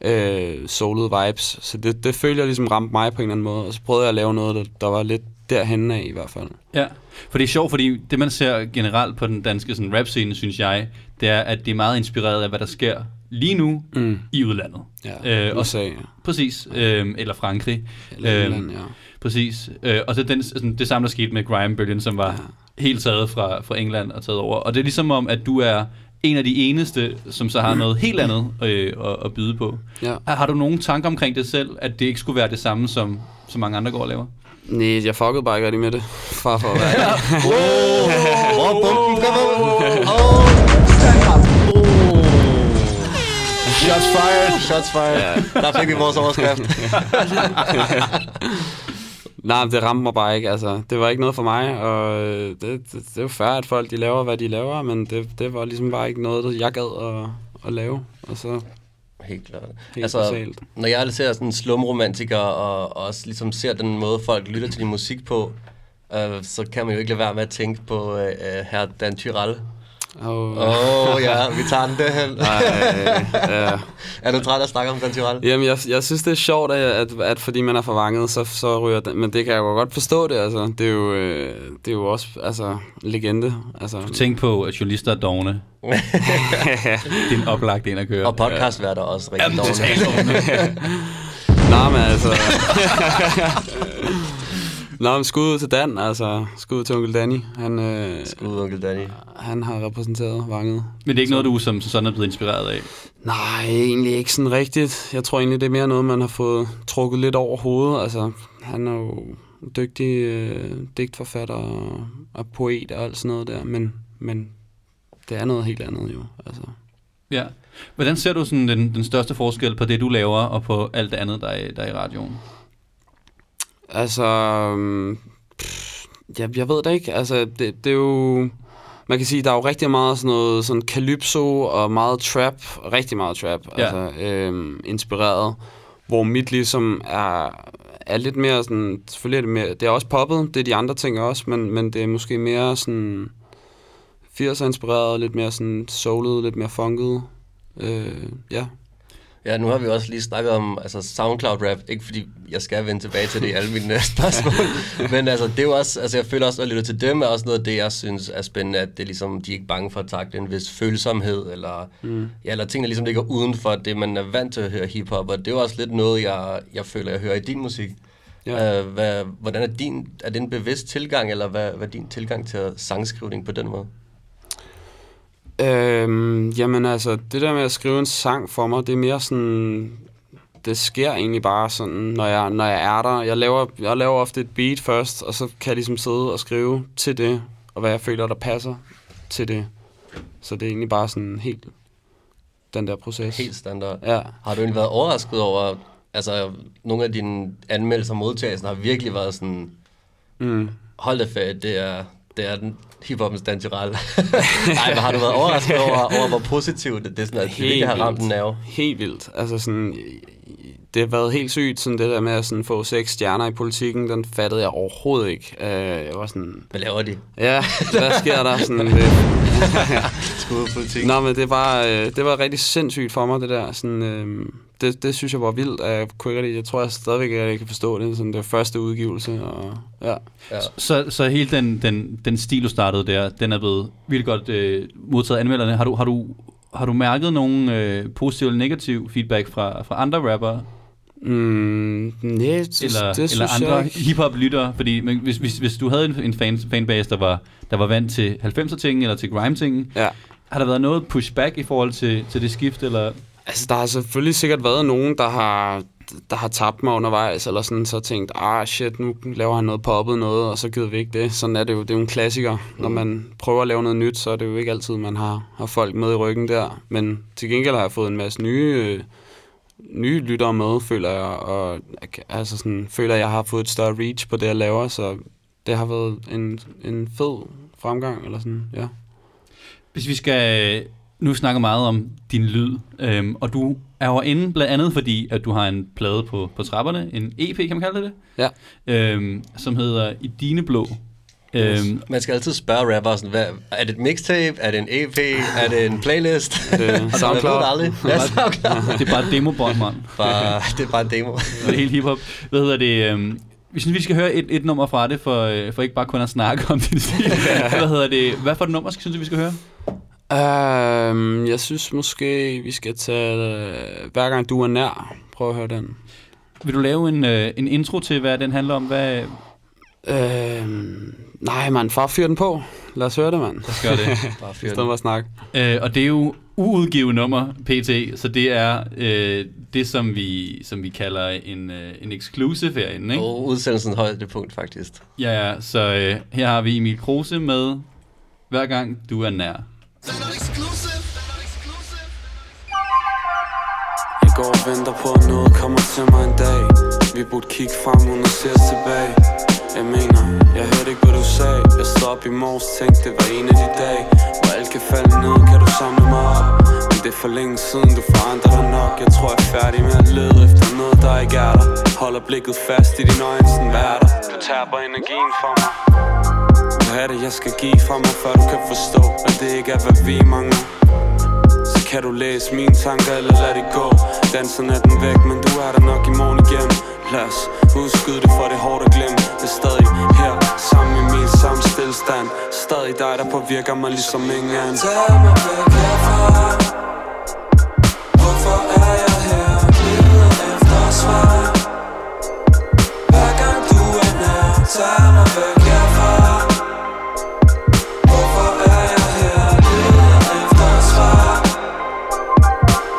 øh, soulede vibes. Så det, det følte jeg ligesom ramte mig på en eller anden måde, og så prøvede jeg at lave noget, der, der var lidt derhen af i hvert fald. Ja, for det er sjovt, fordi det man ser generelt på den danske sådan, rap-scene, synes jeg, det er, at det er meget inspireret af, hvad der sker lige nu mm. i udlandet. Ja, øh, U S A. Og, ja. Præcis, øh, eller Frankrig. Eller øh, England, ja. Præcis, øh, og så den, sådan, det samme, der skete med grime-bølgen, som var ja. helt taget fra, fra England og taget over. Og det er ligesom om, at du er en af de eneste, som så har mm. noget helt andet øh, at, at byde på. Ja. Har, har du nogen tanker omkring det selv, at det ikke skulle være det samme, som, som mange andre går og laver? Nej, jeg fuckede bare ikke rigtig med det. Far for at være ja. Wow, wow, wow, wow, wow. Shots fired, shots fired. Ja. Der er virkelig vores overskrift. Nej, det ramte mig bare ikke, altså. Det var ikke noget for mig, og det, det, det er jo fair, at folk de laver, hvad de laver, men det, det var ligesom bare ikke noget, jeg gad at, at lave, og så... Helt klart. Helt altså, basalt. Når jeg ser sådan slumromantikere, og, og også ligesom ser den måde, folk lytter til din musik på, øh, så kan man jo ikke lade være med at tænke på øh, herr Dan Tyrell. Åh, oh. oh, ja, vi tager den derhen. Ja. Er du træt at snakke om Dan Tyrell? Jamen, jeg, jeg synes, det er sjovt, at, at, at fordi man er forvanget, så, så ryger den. Men det kan jeg jo godt forstå det, altså. Det er jo, det er jo også, altså, legende. Altså. Tænk på, at journalister er dogne. Det er en oplagt en at køre. Og podcastværter er også rigtig dogne. Nå, men altså... Nå, men skud ud til Dan, altså skud ud til onkel Danny. Han, øh, skud ud onkel Danny. Han har repræsenteret Vanget. Men det er ikke noget, du som sådan er blevet inspireret af? Nej, egentlig ikke sådan rigtigt. Jeg tror egentlig, det er mere noget, man har fået trukket lidt over hovedet. Altså, han er jo dygtig øh, digtforfatter og, og poet og alt sådan noget der, men, men det er noget helt andet jo, altså. Ja. Hvordan ser du sådan den, den største forskel på det, du laver, og på alt det andet, der er, der er i radioen? Altså, pff, jeg, jeg ved det ikke, altså det, det er jo, man kan sige, der er jo rigtig meget sådan noget sådan calypso og meget trap, rigtig meget trap, ja. altså øhm, inspireret, hvor mit ligesom er, er lidt mere sådan, selvfølgelig er det mere, det er også poppet, det er de andre ting også, men, men det er måske mere sådan firser inspireret, lidt mere sådan soulet, lidt mere funket, øh, ja. Ja, nu har vi også lige snakket om altså Soundcloud-rap, ikke fordi jeg skal vende tilbage til det i alle mine spørgsmål, men altså, det er jo også, altså jeg føler også, at lytte til dem er også noget af det, jeg synes er spændende, at det er ligesom, de er ikke bange for at takle en vis følsomhed, eller, mm. ja, eller ting, der ligesom ligger uden for det, man er vant til at høre hiphop, og det er jo også lidt noget, jeg, jeg føler, jeg hører i din musik. Ja. Øh, hvad, hvordan er din, er det en bevidst tilgang, eller hvad, hvad er din tilgang til sangskrivning på den måde? Øhm, jamen altså, det der med at skrive en sang for mig, det er mere sådan, det sker egentlig bare sådan, når jeg, når jeg er der. Jeg laver, jeg laver ofte et beat først, og så kan jeg ligesom sidde og skrive til det, og hvad jeg føler, der passer til det. Så det er egentlig bare sådan helt den der proces. Helt standard. Ja. Har du egentlig været overrasket over, altså nogle af dine anmeldelser og modtagelser har virkelig været sådan, mm. hold da fag, det er... Det er den hiphoppens Dan Tyrell. Nej, men har du været overrasket over, over hvor positivt det, det er, sådan, at det har ramt en nerve? Helt vildt. Altså sådan, det har været helt sygt, sådan det der med at sådan få seks stjerner i Politikken, den fattede jeg overhovedet ikke. Uh, jeg var sådan... Hvad laver de? Ja, hvad sker der? Sådan, det... Skud i Politikken. Nå, men det var, det var rigtig sindssygt for mig, det der. Sådan, øh, det, det synes jeg var vildt. Jeg, kunne ikke, jeg tror jeg stadigvæk, at jeg kan forstå det. Sådan, det var første udgivelse. Og, ja. Ja. Så, så hele den, den, den stil, du startede der, den er blevet vildt godt øh, modtaget af anmelderne. Har du, har du, har du mærket nogen øh, positiv eller negativ feedback fra, fra andre rappere? Mm, nej, det, eller, det eller andre hiphop-lyttere, fordi men, hvis, hvis, hvis du havde en, en fan, fanbase, der var, der var vant til halvfemser-tingen eller til grime-tingen, ja. Har der været noget pushback i forhold til, til det skift? Eller? Altså, der har selvfølgelig sikkert været nogen, der har, der har tabt mig undervejs, eller sådan så tænkt, ah shit, nu laver han noget poppet noget, og så gider vi ikke det. Sådan er det jo, det er jo en klassiker. Mm. Når man prøver at lave noget nyt, så er det jo ikke altid, man har, har folk med i ryggen der. Men til gengæld har jeg fået en masse nye... Øh, nye lyttere med, føler jeg, og altså sådan, føler jeg har fået et større reach på det, jeg laver, så det har været en, en fed fremgang, eller sådan, ja. Hvis vi skal nu snakke meget om din lyd, øhm, og du er jo inde blandt andet, fordi at du har en plade på, på trapperne, en E P, kan man kalde det det? Ja. Øhm, som hedder I Dine Blå. Øhm, man skal altid spørge rapper sådan, hvad, er det et mixtape, er det en E P, er det en playlist? Det er Soundcloud. Det, ja, Soundcloud. Det er bare et demobånd, mand. Bare, det er bare en demo. Det er helt hiphop. Hvad hedder det? Øhm, Vi synes, vi skal høre et, et nummer fra det, for, for ikke bare kun at snakke om det. Hvad hedder det? Hvad for et nummer synes du, vi skal høre? Um, jeg synes måske, vi skal tage uh, Hver gang du er nær. Prøv at høre den. Vil du lave en, uh, en intro til, hvad den handler om? Hvad... Øhm, nej, man. Far, fyr den på. Lad os høre det, mand. Lad os det. Bare fyr den. Bare snak. Øh, og det er jo uudgivet nummer, P T, så det er øh, det, som vi, som vi kalder en, øh, en exclusive herinde, ikke? Og udsendelsen højdepunkt, faktisk. Ja, ja. Så øh, her har vi Emil Kruse med Hver gang du er nær. Jeg går og venter på, at noget kommer til mig en dag. Vi burde kigge frem, uden at se os tilbage. Jeg mener, jeg hørte ikke, hvad du sagde. Jeg stod op i morges, tænkte, det var en af de dage, hvor alt kan falde ned, kan du samle mig op. Men det er for længe siden, du forandrer dig nok. Jeg tror, jeg er færdig med at lede efter noget, der ikke er der. Holder blikket fast i dine øjne, sådan vær der. Du taber energien fra mig. Hvad er det, jeg skal give fra mig, før du kan forstå, at det ikke er, hvad vi mangler? Så kan du læse mine tanker, eller lad det gå. Dansen er den væk, men du er der nok i morgen igen. Lad os udskyde det, for det hårdt at glemme. Det er stadig her, sammen i min samme stillestand. Stadig dig, der påvirker mig ligesom ingen anden. Tag mig væk herfra. Hvorfor er jeg her? Leder efter svar. Hver gang du er nær. Tag mig væk herfra. Hvorfor er jeg her? Leder efter svar.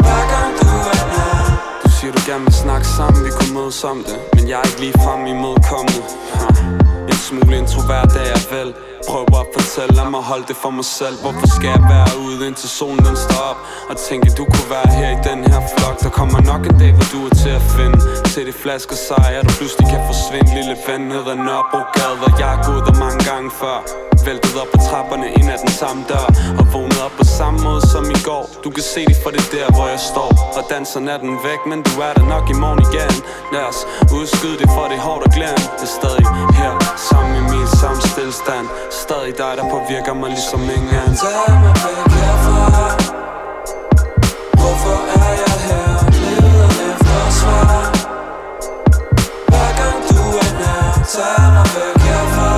Hver gang du er nær. Du siger, du gerne vil snakke sammen, vi kunne mødes om det. Men jeg er ikke ligefrem imødekommende. En smule introvert er jeg vel. Prøv at fortælle, lad mig holde det for mig selv. Hvorfor skal jeg være ude, indtil solen den står op? Og tænke, du kunne være her i den her flok. Der kommer nok en dag, hvor du er til at finde. Se de flasker sejre, du pludselig kan forsvinde. Lille ven ned ad Nørrebrogade, hvor jeg er gået der mange gange før. Væltet op på trapperne ind ad den samme dør. Og vågnet op på samme måde som i går. Du kan se det for det der, hvor jeg står. Og danser natten væk, men du er der nok i morgen igen. Lad os udskyde det, for det er hårdt at glemme. Det er stadig her, sammen i min samme stillestand. Stadig dig, der påvirker mig ligesom ingen anden. Tag mig væk herfra. Hvorfor er jeg her? Leder efter svar. Hver gang du er nær. Tag mig væk herfra.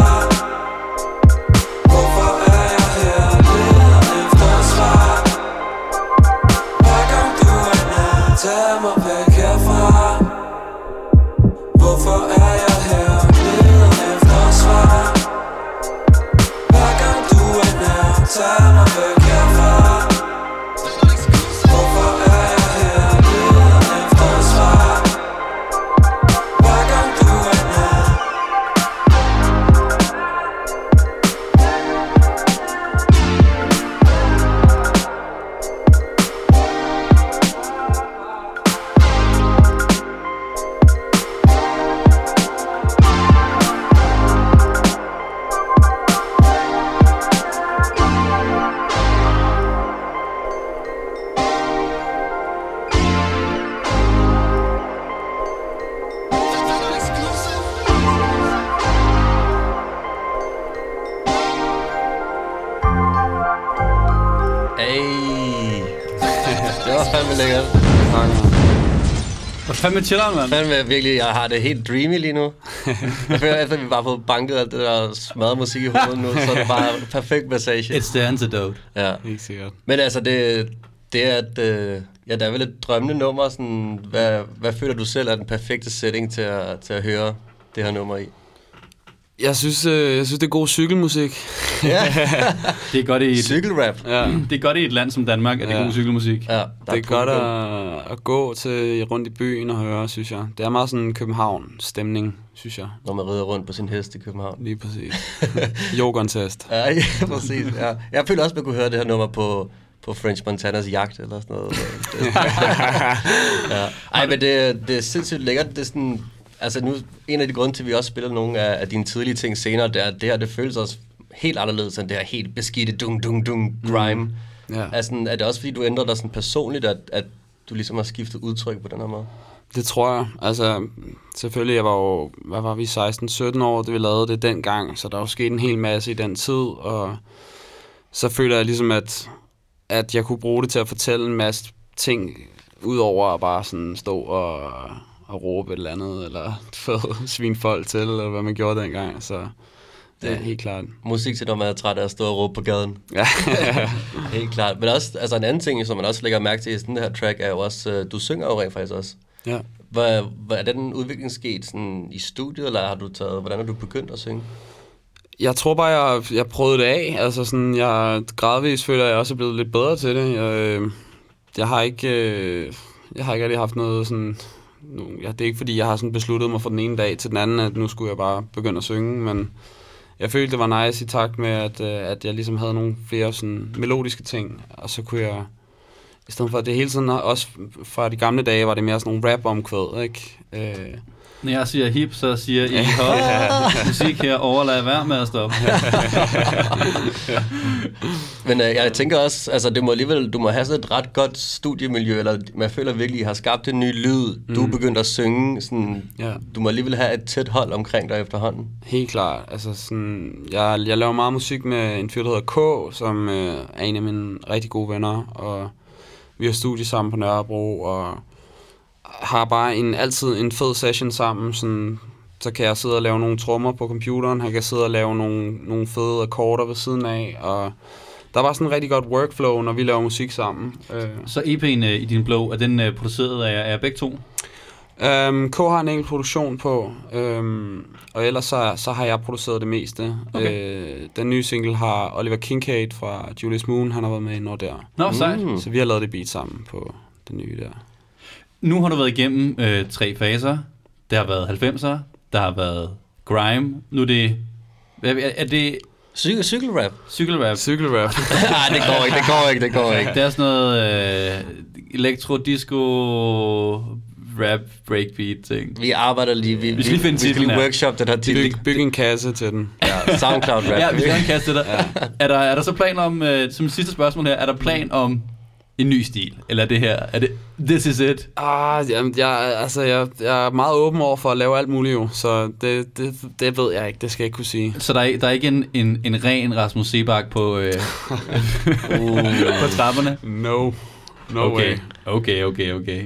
Hvorfor er jeg her? Leder efter svar. Hver gang du er nær. Tag mig væk herfra. Hvorfor er jeg her? Leder efter svar. Tag mig væk herfra. Hvorfor er jeg her? Leder efter svar. Hver gang du er nær. Fandme chilleren, mand. Fandme virkelig, jeg har det helt dreamy lige nu. Jeg føler, efter vi bare har fået banket alt det der smadret musik i hovedet nu, så er det bare perfekt massage. It's the antidote. Ja. Helt sikkert. Men altså, det, det er, at, ja, der er vel et drømmende nummer. Sådan, hvad, hvad føler du selv er den perfekte setting til at, til at høre det her nummer i? Jeg synes, øh, jeg synes, det er god cykelmusik. Ja. Det er godt i et... cykelrap. Ja. Det er godt i et land som Danmark, at det er ja. god cykelmusik. Ja, der det er, er godt at, at gå til rundt i byen og høre, synes jeg. Det er meget sådan en København-stemning, synes jeg. Når man rider rundt på sin hest i København. Lige præcis. Yoghurt-test. Ja, ja, præcis. Ja. Jeg føler også, at man kunne høre det her nummer på... på French Montanas jagt, eller sådan noget. Ja. Ej, men det, det er sindssygt lækkert. Det er sådan... Altså nu, en af de grunde til, at vi også spiller nogle af, af dine tidlige ting senere, det, er, det her, det føles også helt anderledes end det her helt beskidte dung-dung-dung-grime. Mm. Yeah. Altså, er det også, fordi du ændrer dig sådan personligt, at, at du ligesom har skiftet udtryk på den her måde? Det tror jeg. Altså, selvfølgelig, jeg var jo, hvad var vi, seksten sytten år, da vi lavede det dengang, så der er jo sket en hel masse i den tid, og så føler jeg ligesom, at, at jeg kunne bruge det til at fortælle en masse ting, udover at bare sådan stå og... at råbe et eller andet, eller få svine folk til, eller hvad man gjorde dengang, så det, ja, helt klart. Musik til, når man er træt af at stå og råbe på gaden. Ja. Helt klart. Men også, altså en anden ting, som man også lægger mærke til i sådan det her track, er jo også, du synger jo rent faktisk også. Ja. Hvad, hvad er den udvikling sket sådan i studiet, eller har du taget, hvordan har du begyndt at synge? Jeg tror bare, jeg, jeg prøvede det af. Altså sådan, jeg gradvist føler, at jeg også er blevet lidt bedre til det. Jeg, jeg har ikke, jeg har ikke rigtig haft noget sådan... Nu, ja, det er ikke, fordi jeg har sådan besluttet mig fra den ene dag til den anden, at nu skulle jeg bare begynde at synge, men jeg følte, det var nice i takt med, at, at jeg ligesom havde nogle flere sådan melodiske ting, og så kunne jeg... I stedet for, at det hele tiden, også fra de gamle dage, var det mere sådan nogle rap-omkvæd, ikke? Øh. Når jeg siger hip, så siger I hop. Musik her, overlad vær med at stoppe. Men øh, jeg tænker også, altså det må alligevel, du må have sådan et ret godt studiemiljø, eller man føler virkelig, I har skabt en ny lyd. Du er mm. begyndt at synge, sådan, ja. Du må alligevel have et tæt hold omkring dig efterhånden. Helt klart. Altså sådan, jeg, jeg laver meget musik med en fyr, der hedder K, som øh, er en af mine rigtig gode venner, og vi har studiet sammen på Nørrebro, og har bare en, altid en fed session sammen. Sådan, så kan jeg sidde og lave nogle trommer på computeren, han kan sidde og lave nogle, nogle fede akkorder ved siden af, og der var sådan en rigtig godt workflow, når vi laver musik sammen. Så E P'en øh, i din blå, er den øh, produceret af, af begge to? Um, K har en enkelt produktion på, um, og ellers så, så har jeg produceret det meste. Okay. Uh, den nye single har Oliver Kincaid fra Julius Moon, han har været med i noget der. Nå, sejt. Mm. Så vi har lavet det beat sammen på den nye der. Nu har du været igennem øh, tre faser. Der har været halvfemser, der har været grime, nu er det... Er, er det... Cy- cykelrap. Cykelrap. Cykelrap. Nej, det går ikke, det går ikke, det går ikke. Det er sådan noget øh, elektro-disco... rap, breakbeat-ting. Vi arbejder lige... Vi, vi skal lige finde titlen her. Workshop, den her titel. Byg, byg en kasse til den. Ja, Soundcloud-rap. Ja, vi skal have en kasse til dig. Ja. Er der, er der så plan om, øh, som sidste spørgsmål her, er der plan om en ny stil? Eller det her? Er det this is it? Ah, jamen, jeg, altså, jeg, jeg er meget åben over for at lave alt muligt jo, så det, det, det ved jeg ikke. Det skal jeg ikke kunne sige. Så der er, der er ikke en, en, en ren Rasmus Sebak på, øh, oh, på trapperne? No. No okay. Way. Okay, okay, okay.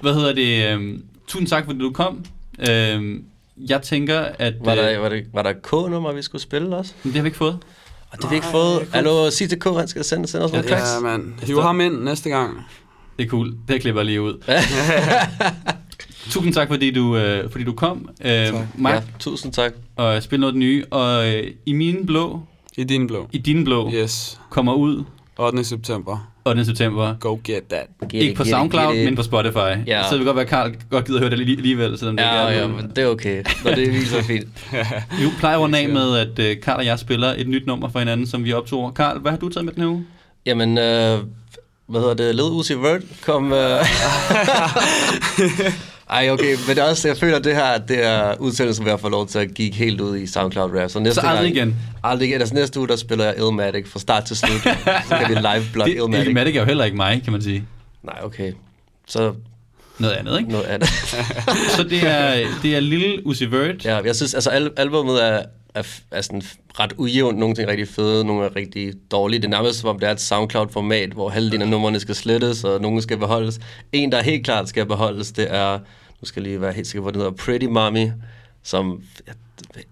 Hvad hedder det? Øhm, tusind tak, fordi du kom. Øhm, jeg tænker, at... Var der, var, der, var der K-nummer, vi skulle spille også? Men det har vi ikke fået. Og det har vi ikke fået. Hallo, sig til K, han skal sende, sende os nogle tracks. Ja, mand. Hiv ham ind næste gang. Det er cool. Det klipper lige ud. Tusind tak, fordi du, øh, fordi du kom. Øhm, Mark, ja, tusind tak. Og spil noget nye. Og øh, i mine blå... I din blå. I din blå. Yes. Kommer ud... ottende september. ottende september. Go get that. Get Ikke it, på SoundCloud, it, it. Men på Spotify. Yeah. Så vil det godt være, at Karl godt gider at høre det alligevel, selvom det ja, ikke er... Ja, men det er okay. Nå, det er vildt så fint. Nu plejer vi af med, at Karl og jeg spiller et nyt nummer for hinanden, som vi optog. Karl, hvad har du taget med den her uge? Jamen, øh, hvad hedder det? Lil Uzi Vert kom... Øh... Ej, okay, men også, jeg føler, at det her, det her udsendelsen, vi har fået lov til at gik helt ud i SoundCloud-rap. Så, næste så aldrig gang, igen? Aldrig igen. Altså næste uge, der spiller jeg Illmatic fra start til slut. Så kan vi live-blog Illmatic. Illmatic er jo heller ikke mig, kan man sige. Nej, okay. Så... Noget andet, ikke? Noget andet. Så det er, det er Lil Uzi Vert. Ja, jeg synes, altså al- albumet er, er, er sådan ret ujævnt. Nogle ting er rigtig fede, nogle er rigtig dårlige. Det er nærmest som om, det er et SoundCloud-format, hvor halvdelen af numrene skal slettes, og nogle skal beholdes. En, der helt klart skal beholdes, det er, nu skal jeg lige være helt sikker på, det hedder Pretty Mommy, som ja,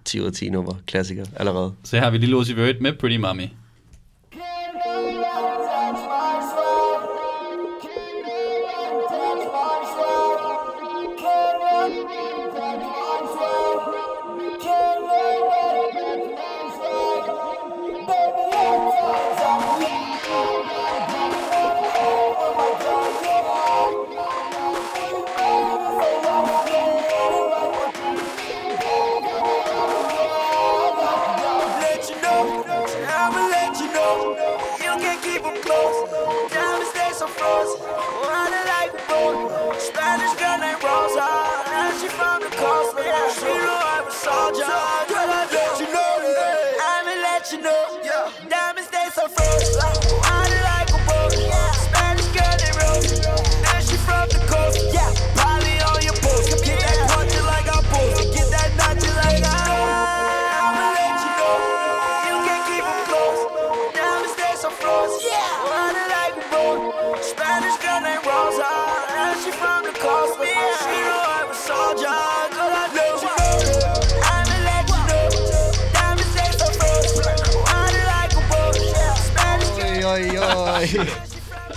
ti ud af ti nummer, klassiker allerede. Så her har vi Lil Uzi Vert med Pretty Mommy. She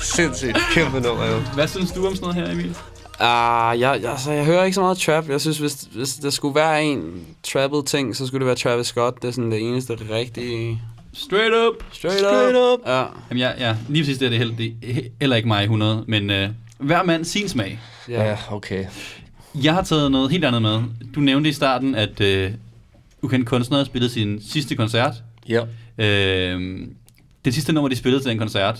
Sindssygt. Kæmpe nummer, jo. Hvad synes du om sådan noget her, Emil? Uh, jeg, altså, jeg hører ikke så meget trap. Jeg synes, hvis, hvis der skulle være en trappet ting, så skulle det være Travis Scott. Det er sådan det eneste rigtige... Straight up! Straight, Straight up! up. Ja. Jamen, ja, ja. Lige præcis det er det heller, heller ikke mig i hundrede, men øh, hver mand sin smag. Ja, yeah, okay. Jeg har taget noget helt andet med. Du nævnte i starten, at øh, Ukendt Kunstner spillede sin sidste koncert. Ja. Yeah. Øh, det sidste nummer, de spillede til den koncert,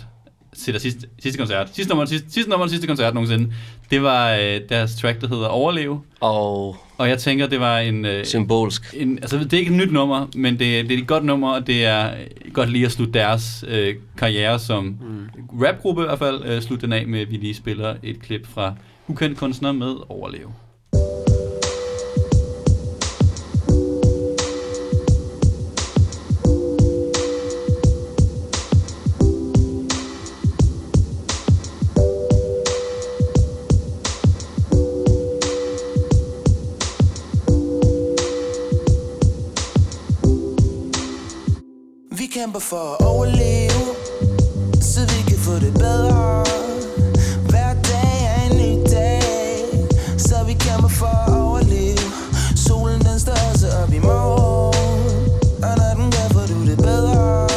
til der sidste, sidste koncert, sidste nummer, sidste, sidste nummer, sidste koncert nogensinde, det var øh, deres track, der hedder Overleve. Og... Og jeg tænker, det var en... Øh, Symbolsk. En, altså, det er ikke et nyt nummer, men det, det er et godt nummer, og det er godt lige at slutte deres øh, karriere som mm. rapgruppe i hvert fald. Øh, slutte den af med, at vi lige spiller et klip fra Ukendt Kunstner med Overleve. For at overleve, så vi kan få det bedre. Hver dag er en ny dag, så vi kæmper for at overleve. Solen den står også op i morgen, og når den gør, får du det bedre.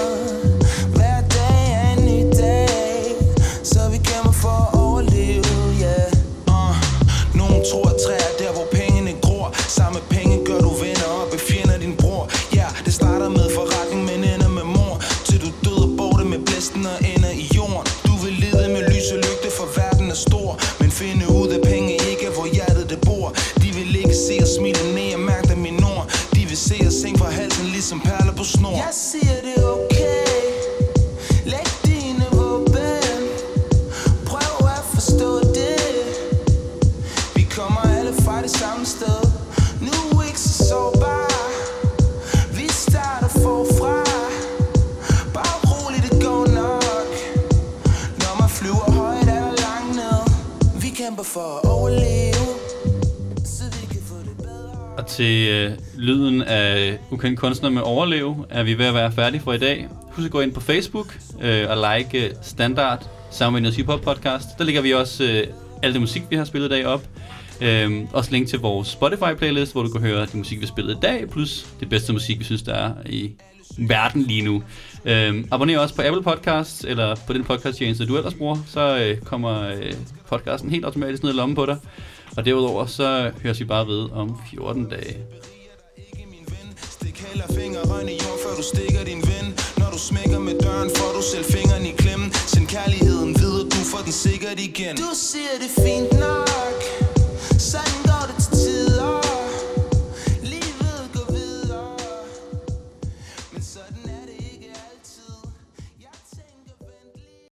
Hver dag er en ny dag, så vi kæmper for at overleve, yeah. uh, Nogen tror at træer der, hvor pengene gror. Samme penge gør du venner og befjender din bror. Ja, yeah, det starter med forretning, men ender med mor. Og ender i jorden. Du vil lede med lys og lygte, for verden er stor. Men finde ud af penge ikke er, hvor hjertet det bor. De vil ikke se os smile ned og mærke dem i nord. De vil se os sænke fra halsen ligesom perler på snor. Jeg siger det er okay. Læg dine våben. Prøv at forstå det. Vi kommer alle fra det samme sted. Nu er ikke så sårbar. Vi starter forfra. For at overleve, så vi kan få det bedre. Og til øh, lyden af Ukendt Kunstner med Overleve er vi ved at være færdige for i dag. Husk at gå ind på Facebook øh, og like øh, Standard, Soundvenues Hip Hop Podcast. Der ligger vi også øh, al det musik, vi har spillet i dag op. Øh, også link til vores Spotify playlist, hvor du kan høre det musik, vi har spillet i dag, plus det bedste musik, vi synes, der er i verden lige nu. Øhm, abonner også på Apple Podcasts, eller på den podcasttjeneste, du ellers bruger, så øh, kommer øh, podcasten helt automatisk ned i lommen på dig. Og derudover, så høres vi bare ved om fjorten dage. Stik heller fingeren i jord, før du stikker din ven. Når du smækker med døren, får du selv fingeren i klemmen. Send kærligheden videre, du får den sikkert igen. Du siger det fint nok, sådan